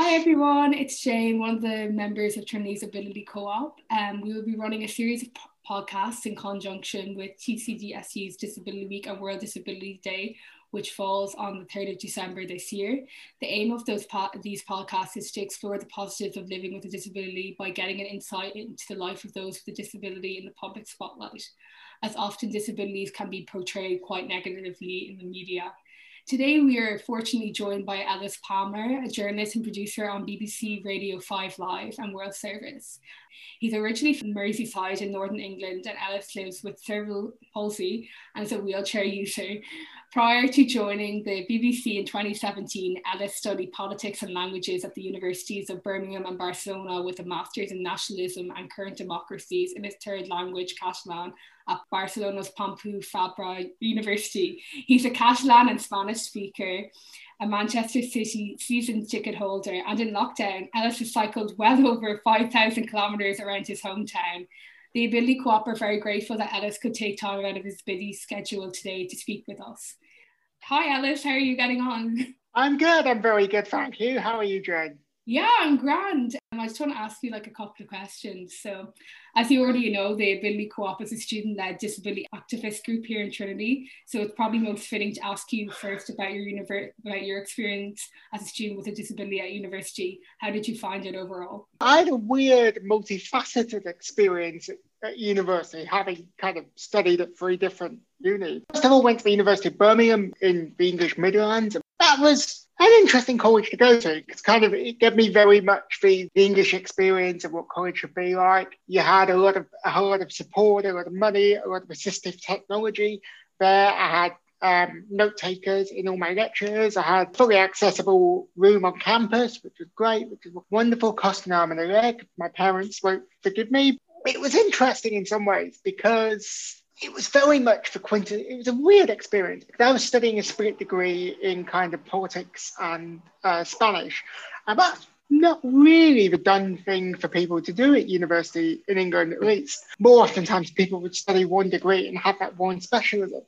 Hi everyone, it's Shane, one of the members of Trinity's Ability Co-op, and we will be running a series of podcasts in conjunction with TCDSU's Disability Week and World Disability Day, which falls on the 3rd of December this year. The aim of these podcasts is to explore the positives of living with a disability by getting an insight into the life of those with a disability in the public spotlight, as often disabilities can be portrayed quite negatively in the media. Today we are fortunately joined by Ellis Palmer, a journalist and producer on BBC Radio 5 Live and World Service. He's originally from Merseyside in Northern England, and Ellis lives with cerebral palsy and is a wheelchair user. Prior to joining the BBC in 2017, Ellis studied politics and languages at the Universities of Birmingham and Barcelona with a Master's in Nationalism and Current Democracies in his third language, Catalan, at Barcelona's Pompeu Fabra University. He's a Catalan and Spanish speaker, a Manchester City season ticket holder, and in lockdown, Ellis has cycled well over 5,000 kilometres around his hometown. The Ability Co-op are very grateful that Ellis could take time out of his busy schedule today to speak with us. Hi Ellis, how are you getting on? I'm good, I'm very good, thank you. How are you doing? Yeah, I'm grand. I just want to ask you a couple of questions. So, as you already know, the Ability Co-op is a student-led disability activist group here in Trinity. So it's probably most fitting to ask you first about your experience as a student with a disability at university. How did you find it overall? I had a weird, multifaceted experience at university, having kind of studied at three different unis. First of all, went to the University of Birmingham in the English Midlands. That was an interesting college to go to, because it gave me very much the English experience of what college should be like. You had a whole lot of support, a lot of money, a lot of assistive technology there. I had note takers in all my lectures. I had fully accessible room on campus, which was great, which was wonderful. Cost an arm and a leg. My parents won't forgive me. It was interesting in some ways because it was very much for Quinton. It was a weird experience. I was studying a split degree in politics and Spanish. And that's not really the done thing for people to do at university in England, at least. More oftentimes, people would study one degree and have that one specialism.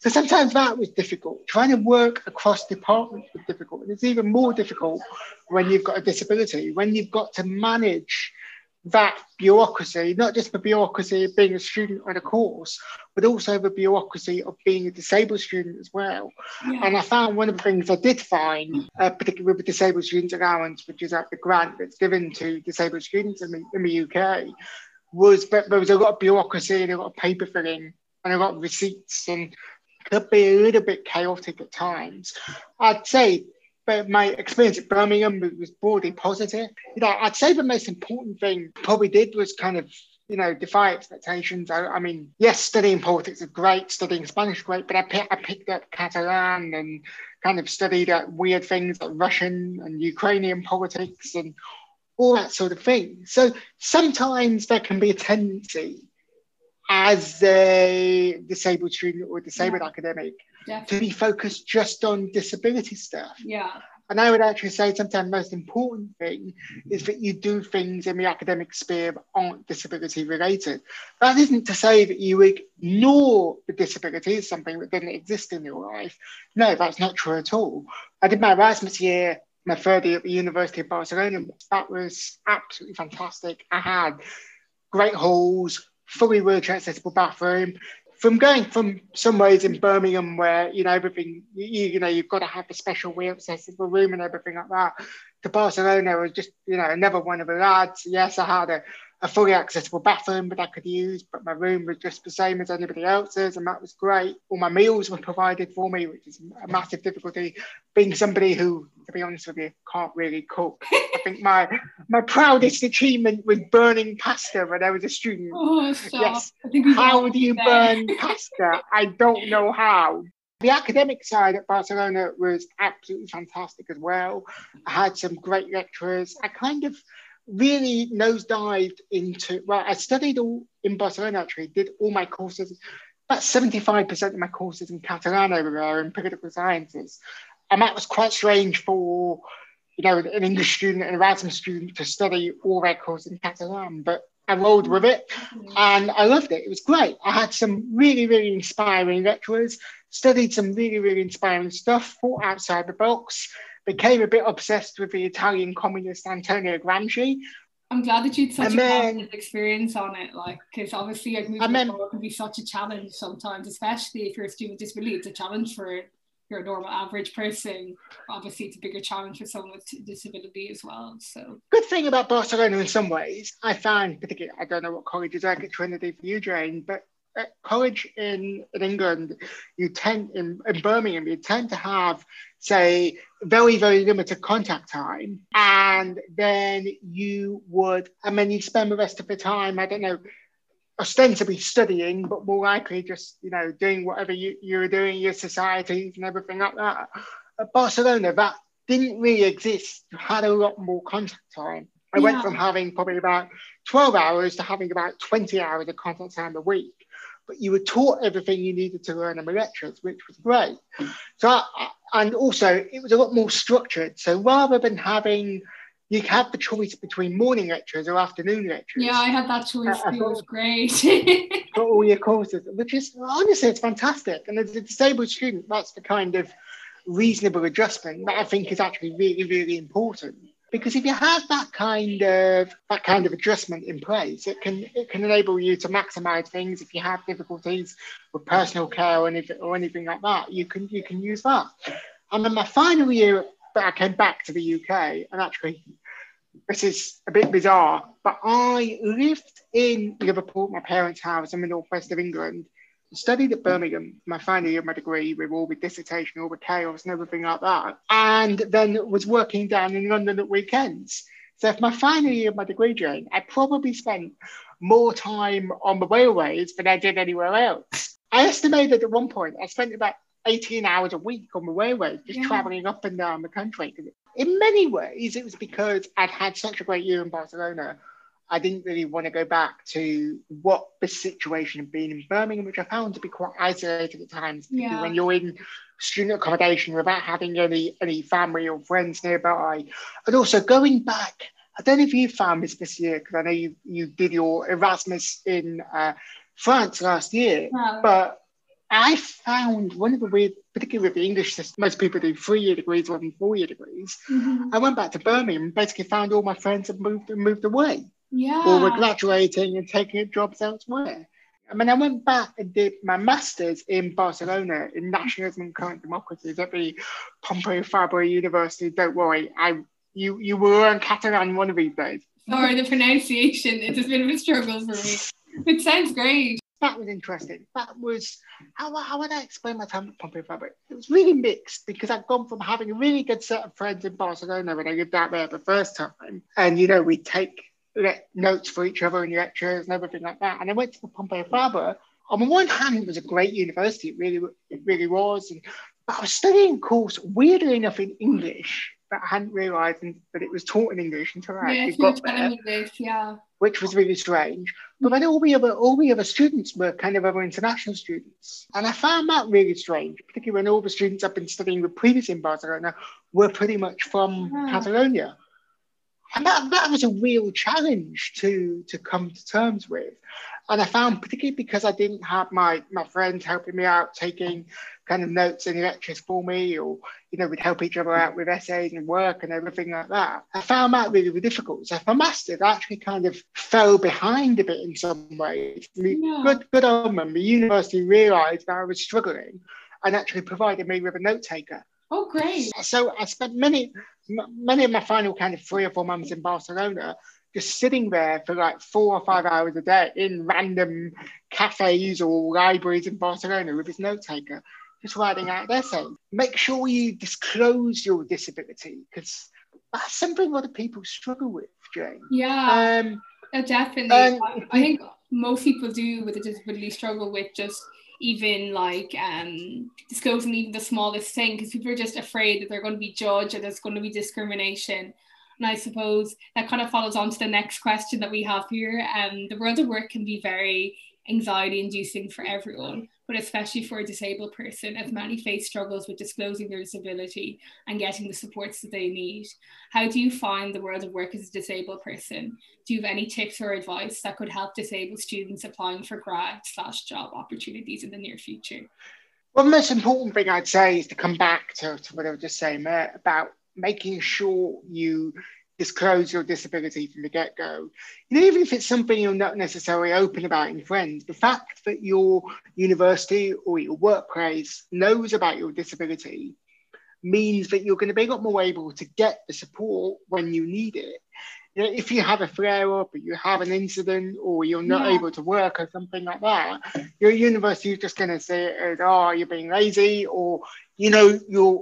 So sometimes that was difficult. Trying to work across departments was difficult. And it's even more difficult when you've got a disability, when you've got to manage that bureaucracy, not just the bureaucracy of being a student on a course, but also the bureaucracy of being a disabled student as well. Yeah. And I found one of the things I did find, particularly with the Disabled Students Allowance, which is the grant that's given to disabled students in the UK, was that there was a lot of bureaucracy and a lot of paper filling and a lot of receipts, and could be a little bit chaotic at times. I'd say my experience at Birmingham was broadly positive. I'd say the most important thing I probably did was defy expectations. I mean, yes, studying politics is great, studying Spanish is great, but I picked up Catalan and studied weird things like Russian and Ukrainian politics and all that sort of thing. So sometimes there can be a tendency as a disabled student or disabled academic to be focused just on disability stuff. Yeah. And I would actually say sometimes the most important thing is that you do things in the academic sphere that aren't disability related. That isn't to say that you ignore the disability as something that doesn't exist in your life. No, that's not true at all. I did my Erasmus year, my third year at the University of Barcelona. That was absolutely fantastic. I had great halls, fully wheelchair accessible bathroom. From going from some ways in Birmingham where, everything, you've got to have a special wheel accessible room and everything like that, to Barcelona was just, another one of the lads. Yes, I had a fully accessible bathroom that I could use, but my room was just the same as anybody else's, and that was great. All my meals were provided for me, which is a massive difficulty, being somebody who, to be honest with you, can't really cook. I think my proudest achievement was burning pasta when I was a student. Oh, stop. Yes. How do you burn pasta? I don't know how. The academic side at Barcelona was absolutely fantastic as well. I had some great lecturers. I really nosedived into, I studied all in Barcelona actually, did all my courses, about 75% of my courses in Catalan over there in political sciences. And that was quite strange for an English student, an Erasmus student, to study all their courses in Catalan, but I rolled with it and I loved it. It was great. I had some really, really inspiring lecturers, studied some really, really inspiring stuff, thought outside the box, became a bit obsessed with the Italian communist Antonio Gramsci. I'm glad that you'd such a positive experience on it, like, because obviously moving forward can be such a challenge sometimes, especially if you're a student with disability. It's a challenge for your normal average person. Obviously, it's a bigger challenge for someone with disability as well. So, good thing about Barcelona in some ways, I found, particularly, I don't know what colleges like at Trinity for you, Jane, but at college in England, in Birmingham, you tend to have, say, very, very limited contact time. And then you spend the rest of the time, I don't know, ostensibly studying, but more likely just, doing whatever you were doing, your societies and everything like that. At Barcelona, that didn't really exist. You had a lot more contact time. I went from having probably about 12 hours to having about 20 hours of contact time a week. But you were taught everything you needed to learn in the lectures, which was great. And also, it was a lot more structured. So rather than you had the choice between morning lectures or afternoon lectures. Yeah, I had that choice. It was great. For all your courses, which is, honestly, it's fantastic. And as a disabled student, that's the kind of reasonable adjustment that I think is actually really, really important. Because if you have that kind of adjustment in place, it can enable you to maximise things. If you have difficulties with personal care or anything like that, you can use that. And in my final year, I came back to the UK, and actually, this is a bit bizarre, but I lived in Liverpool, my parents' house in the northwest of England. Studied at Birmingham, my final year of my degree, with all the dissertation, all the chaos and everything like that, and then was working down in London at weekends. So for my final year of my degree, Jane, I probably spent more time on the railways than I did anywhere else. I estimated at one point I spent about 18 hours a week on the railways, just travelling up and down the country. In many ways, it was because I'd had such a great year in Barcelona, I didn't really want to go back to what the situation had been in Birmingham, which I found to be quite isolated at times. Yeah. When you're in student accommodation without having any family or friends nearby. And also going back, I don't know if you found this year, because I know you did your Erasmus in France last year, but I found one of the weird, particularly with the English system, most people do 3-year degrees rather than 4-year degrees. Mm-hmm. I went back to Birmingham and basically found all my friends had moved away. Yeah. Or were graduating and taking jobs elsewhere. I mean, I went back and did my master's in Barcelona in nationalism and current democracies at the Pompeu Fabra University. Don't worry, you will learn Catalan one of these days. Sorry, the pronunciation, it's a bit of a struggle for me. It sounds great. That was interesting. That was, how would I explain my time at Pompeu Fabra? It was really mixed, because I'd gone from having a really good set of friends in Barcelona when I lived out there the first time. And, we'd take notes for each other in lectures and everything like that. And I went to the Pompeu Fabra. On the one hand, it was a great university. It really was. But I was studying a course, weirdly enough, in English, that I hadn't realised that it was taught in English until I actually got there. English, which was really strange. But then all the other students were kind of other international students. And I found that really strange, particularly when all the students I've been studying with previously in Barcelona were pretty much from Catalonia. And that was a real challenge to come to terms with. And I found, particularly because I didn't have my friends helping me out, taking kind of notes and lectures for me, or, we'd help each other out with essays and work and everything like that. I found that really, really difficult. So for Masters, I actually kind of fell behind a bit in some ways. Good on them. The university realised that I was struggling and actually provided me with a note taker. Oh, great. So I spent many of my final kind of 3 or 4 months in Barcelona just sitting there for like 4 or 5 hours a day in random cafes or libraries in Barcelona with his note taker, just writing out essays. Make sure you disclose your disability, because that's something a lot of people struggle with, Jane. Yeah, definitely. I think most people do with a disability struggle with just even like disclosing even the smallest thing, because people are just afraid that they're going to be judged or there's going to be discrimination. And I suppose that kind of follows on to the next question that we have here. The world of work can be very anxiety inducing for everyone, but especially for a disabled person, as many face struggles with disclosing their disability and getting the supports that they need. How do you find the world of work as a disabled person? Do you have any tips or advice that could help disabled students applying for grad/job opportunities in the near future? Well, the most important thing I'd say is to come back to what I was just saying about making sure you disclose your disability from the get-go. And even if it's something you're not necessarily open about in friends, the fact that your university or your workplace knows about your disability means that you're going to be a lot more able to get the support when you need it. You know, if you have a flare-up, or you have an incident, or you're not able to work or something like that, your university is just going to say, oh, you're being lazy, or, you know,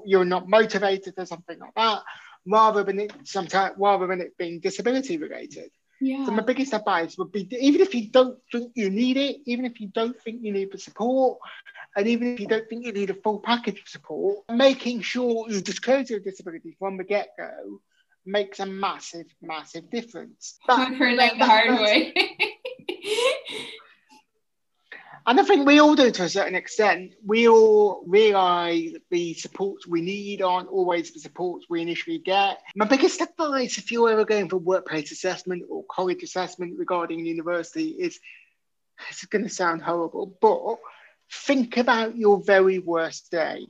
you're not motivated or something like that, rather than it being disability-related. Yeah. So my biggest advice would be, even if you don't think you need it, even if you don't think you need the support, and even if you don't think you need a full package of support, making sure you disclose your disability from the get-go makes a massive, massive difference. I've heard that the hard way. And I think we all do to a certain extent. We all realise the supports we need aren't always the supports we initially get. My biggest advice, if you're ever going for workplace assessment or college assessment regarding university, is, it's going to sound horrible, but think about your very worst day.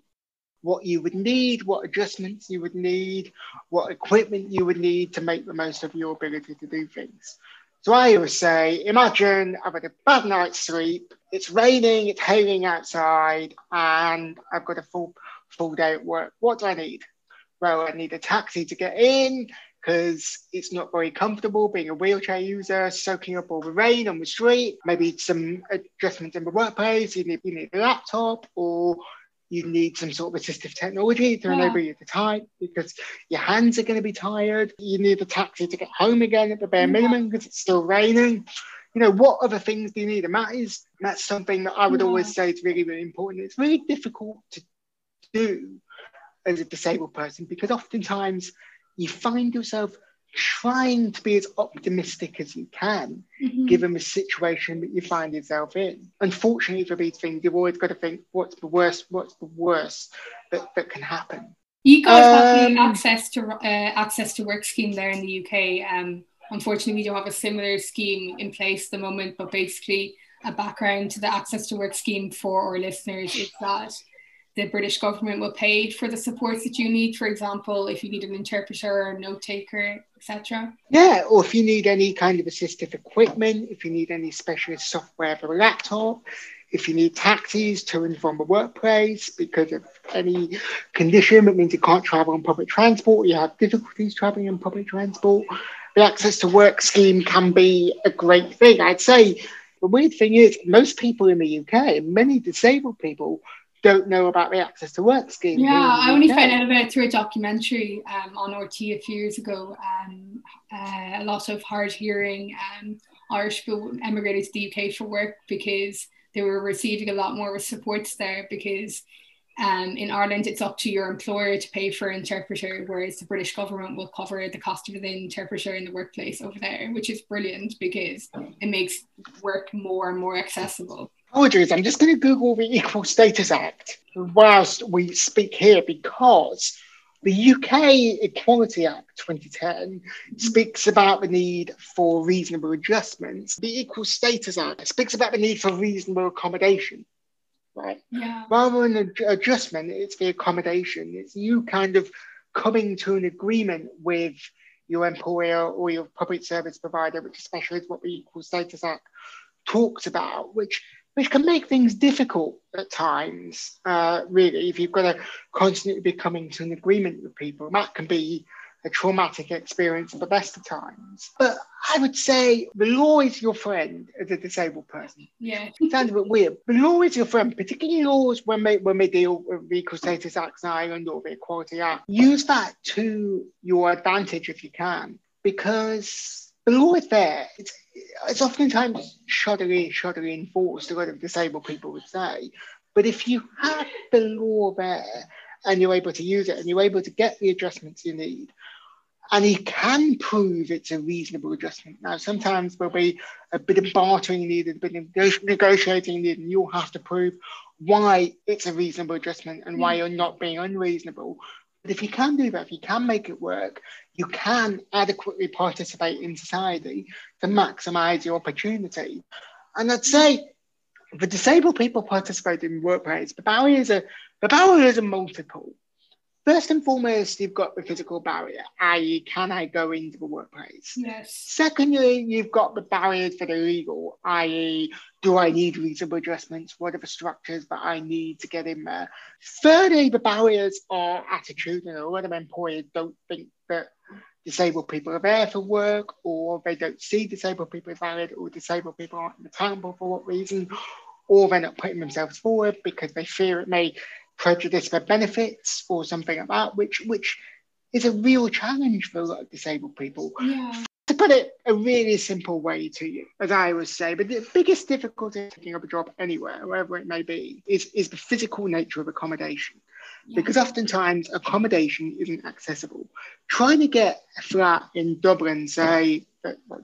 What you would need, what adjustments you would need, what equipment you would need to make the most of your ability to do things. So I always say, imagine I've had a bad night's sleep, it's raining, it's hailing outside, and I've got a full day at work. What do I need? Well, I need a taxi to get in, because it's not very comfortable being a wheelchair user, soaking up all the rain on the street. Maybe some adjustments in the workplace, you need a laptop, or you need some sort of assistive technology to enable you to type, because your hands are going to be tired. You need a taxi to get home again at the bare minimum because it's still raining. You know, what other things do you need? And that's something that I would always say is really, really important. It's really difficult to do as a disabled person, because oftentimes you find yourself trying to be as optimistic as you can, given the situation that you find yourself in. Unfortunately for these things, you've always got to think, what's the worst that can happen? You guys have the access to work scheme there in the UK. Unfortunately, we don't have a similar scheme in place at the moment, but basically a background to the access to work scheme for our listeners is that the British government will pay for the supports that you need, for example, if you need an interpreter or a note taker, etc. Yeah, or if you need any kind of assistive equipment, if you need any specialist software for a laptop, if you need taxis to and from the workplace because of any condition that means you can't travel on public transport, you have difficulties traveling on public transport, the access to work scheme can be a great thing. I'd say the weird thing is most people in the UK, many disabled people, don't know about the Access to Work scheme. Yeah, I only found out about it through a documentary on RT a few years ago. A lot of hard-hearing Irish people emigrated to the UK for work because they were receiving a lot more supports there, because in Ireland it's up to your employer to pay for an interpreter, whereas the British government will cover the cost of the interpreter in the workplace over there, which is brilliant because it makes work more and more accessible. Apologies, I'm just going to Google the Equal Status Act whilst we speak here, because the UK Equality Act 2010 speaks about the need for reasonable adjustments. The Equal Status Act speaks about the need for reasonable accommodation, right? Yeah. Rather than an adjustment, it's the accommodation. It's you kind of coming to an agreement with your employer or your public service provider, which especially is what the Equal Status Act talks about, which can make things difficult at times, really, if you've got to constantly be coming to an agreement with people. That can be a traumatic experience at the best of times. But I would say the law is your friend as a disabled person. Yeah. It sounds a bit weird. The law is your friend, particularly laws when we deal with the Equal Status Act in Ireland or the Equality Act. Use that to your advantage if you can, because the law is there. It's oftentimes shoddily enforced, a lot of disabled people would say. But if you have the law there and you're able to use it and you're able to get the adjustments you need, and you can prove it's a reasonable adjustment. Now, sometimes there'll be a bit of bartering needed, a bit of negotiating needed, and you'll have to prove why it's a reasonable adjustment and why you're not being unreasonable. But if you can do that, if you can make it work, you can adequately participate in society to maximise your opportunity. And I'd say the disabled people participate in the workplace. The barriers are multiple. First and foremost, you've got the physical barrier, i.e. can I go into the workplace? Yes. Secondly, you've got the barriers that are legal, i.e. do I need reasonable adjustments? What are the structures that I need to get in there? Thirdly, the barriers are attitudinal. A lot of employers don't think that disabled people are there for work, or they don't see disabled people as valid, or disabled people aren't accountable for what reason, or they're not putting themselves forward because they fear it may prejudice their benefits or something like that, which is a real challenge for a lot of disabled people. Yeah. To put it a really simple way to you, as I always say, but the biggest difficulty in taking up a job anywhere, wherever it may be, is the physical nature of accommodation. Yeah. Because oftentimes accommodation isn't accessible. Trying to get a flat in Dublin, say,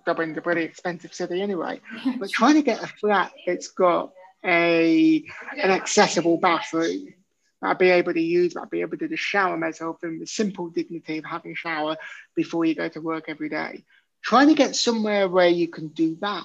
Dublin's a pretty expensive city anyway, but trying to get a flat that's got an accessible bathroom, I'd be able to use, I'd be able to just shower myself in the simple dignity of having a shower before you go to work every day. Trying to get somewhere where you can do that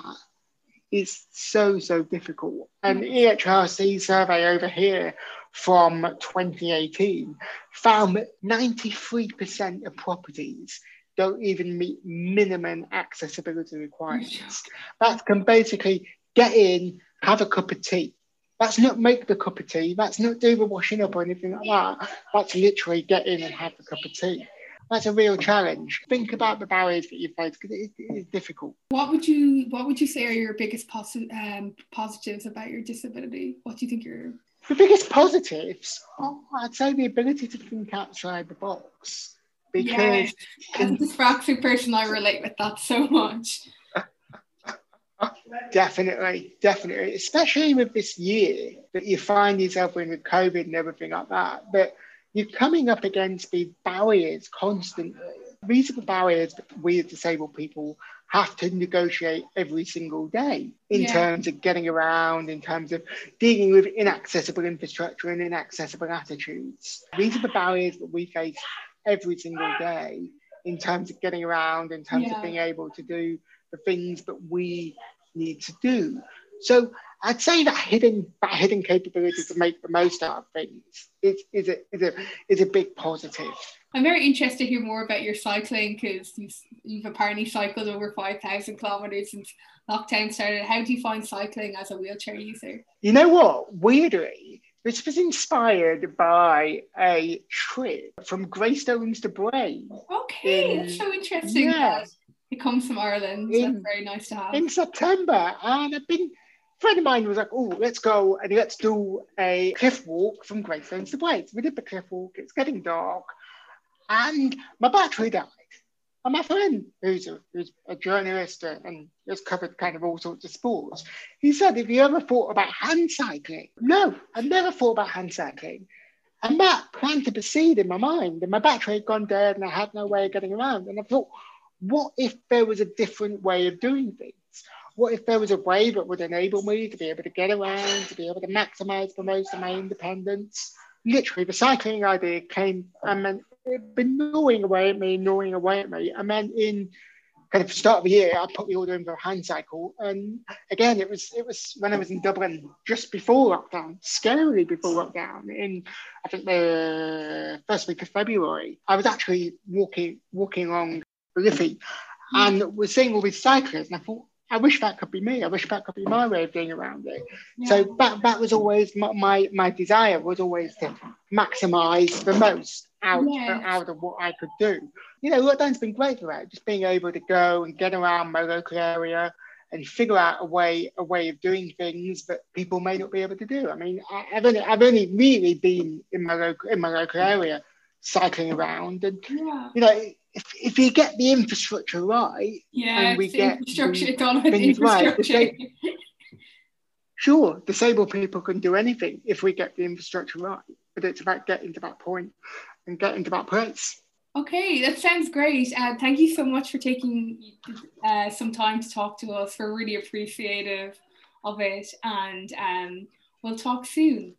is so, so difficult. An EHRC survey over here from 2018 found that 93% of properties don't even meet minimum accessibility requirements. That can basically get in, have a cup of tea. That's not make the cup of tea. That's not do the washing up or anything like that. That's literally get in and have the cup of tea. That's a real challenge. Think about the barriers that you face because it is difficult. What would you say are your biggest positives about your disability? What do you think are the biggest positives? Oh, I'd say the ability to think outside the box. Because as a dyspraxic person, I relate with that so much. Definitely, especially with this year that you find yourself in with COVID and everything like that, but you're coming up against these barriers constantly. These are the barriers that we as disabled people have to negotiate every single day in terms of getting around, in terms of dealing with inaccessible infrastructure and inaccessible attitudes. These are the barriers that we face every single day in terms of getting around, in terms of being able to do the things that we need to do. So I'd say that hidden capability to make the most out of things is a big positive. I'm very interested to hear more about your cycling, because you've apparently cycled over 5,000 kilometres since lockdown started. How do you find cycling as a wheelchair user? You know what? Weirdly, this was inspired by a trip from Greystones to Bray. Okay, that's so interesting. Yeah. It comes from Ireland, so that's very nice to have. In September, and a friend of mine was like, oh, let's go and let's do a cliff walk from Greystones to Bray. So we did the cliff walk, it's getting dark, and my battery died. And my friend, who's a journalist and has covered kind of all sorts of sports, he said, have you ever thought about hand cycling? No, I've never thought about hand cycling. And that planted a seed in my mind, and my battery had gone dead and I had no way of getting around. And I thought, what if there was a different way of doing things? What if there was a way that would enable me to be able to get around, to be able to maximise the most of my independence? Literally, the cycling idea came and then it'd been gnawing away at me. And then in kind of start of the year, I put the order in for a hand cycle. And again, it was when I was in Dublin just before lockdown, scarily before lockdown, in I think the first week of February, I was actually walking along Liffey, and we're seeing all these cyclists, and I thought, I wish that could be me. I wish that could be my way of getting around it. Yeah. So that was always my desire, was always to maximise the most out of what I could do. You know, lockdown's been great for that, just being able to go and get around my local area and figure out a way of doing things that people may not be able to do. I mean, I've only really been in my local area cycling around, and you know, if you get the infrastructure right, and we get infrastructure, it's all about infrastructure. Right, sure, disabled people can do anything if we get the infrastructure right, but it's about getting to that point and getting to that place. Okay, that sounds great. Thank you so much for taking some time to talk to us. We're really appreciative of it, and we'll talk soon.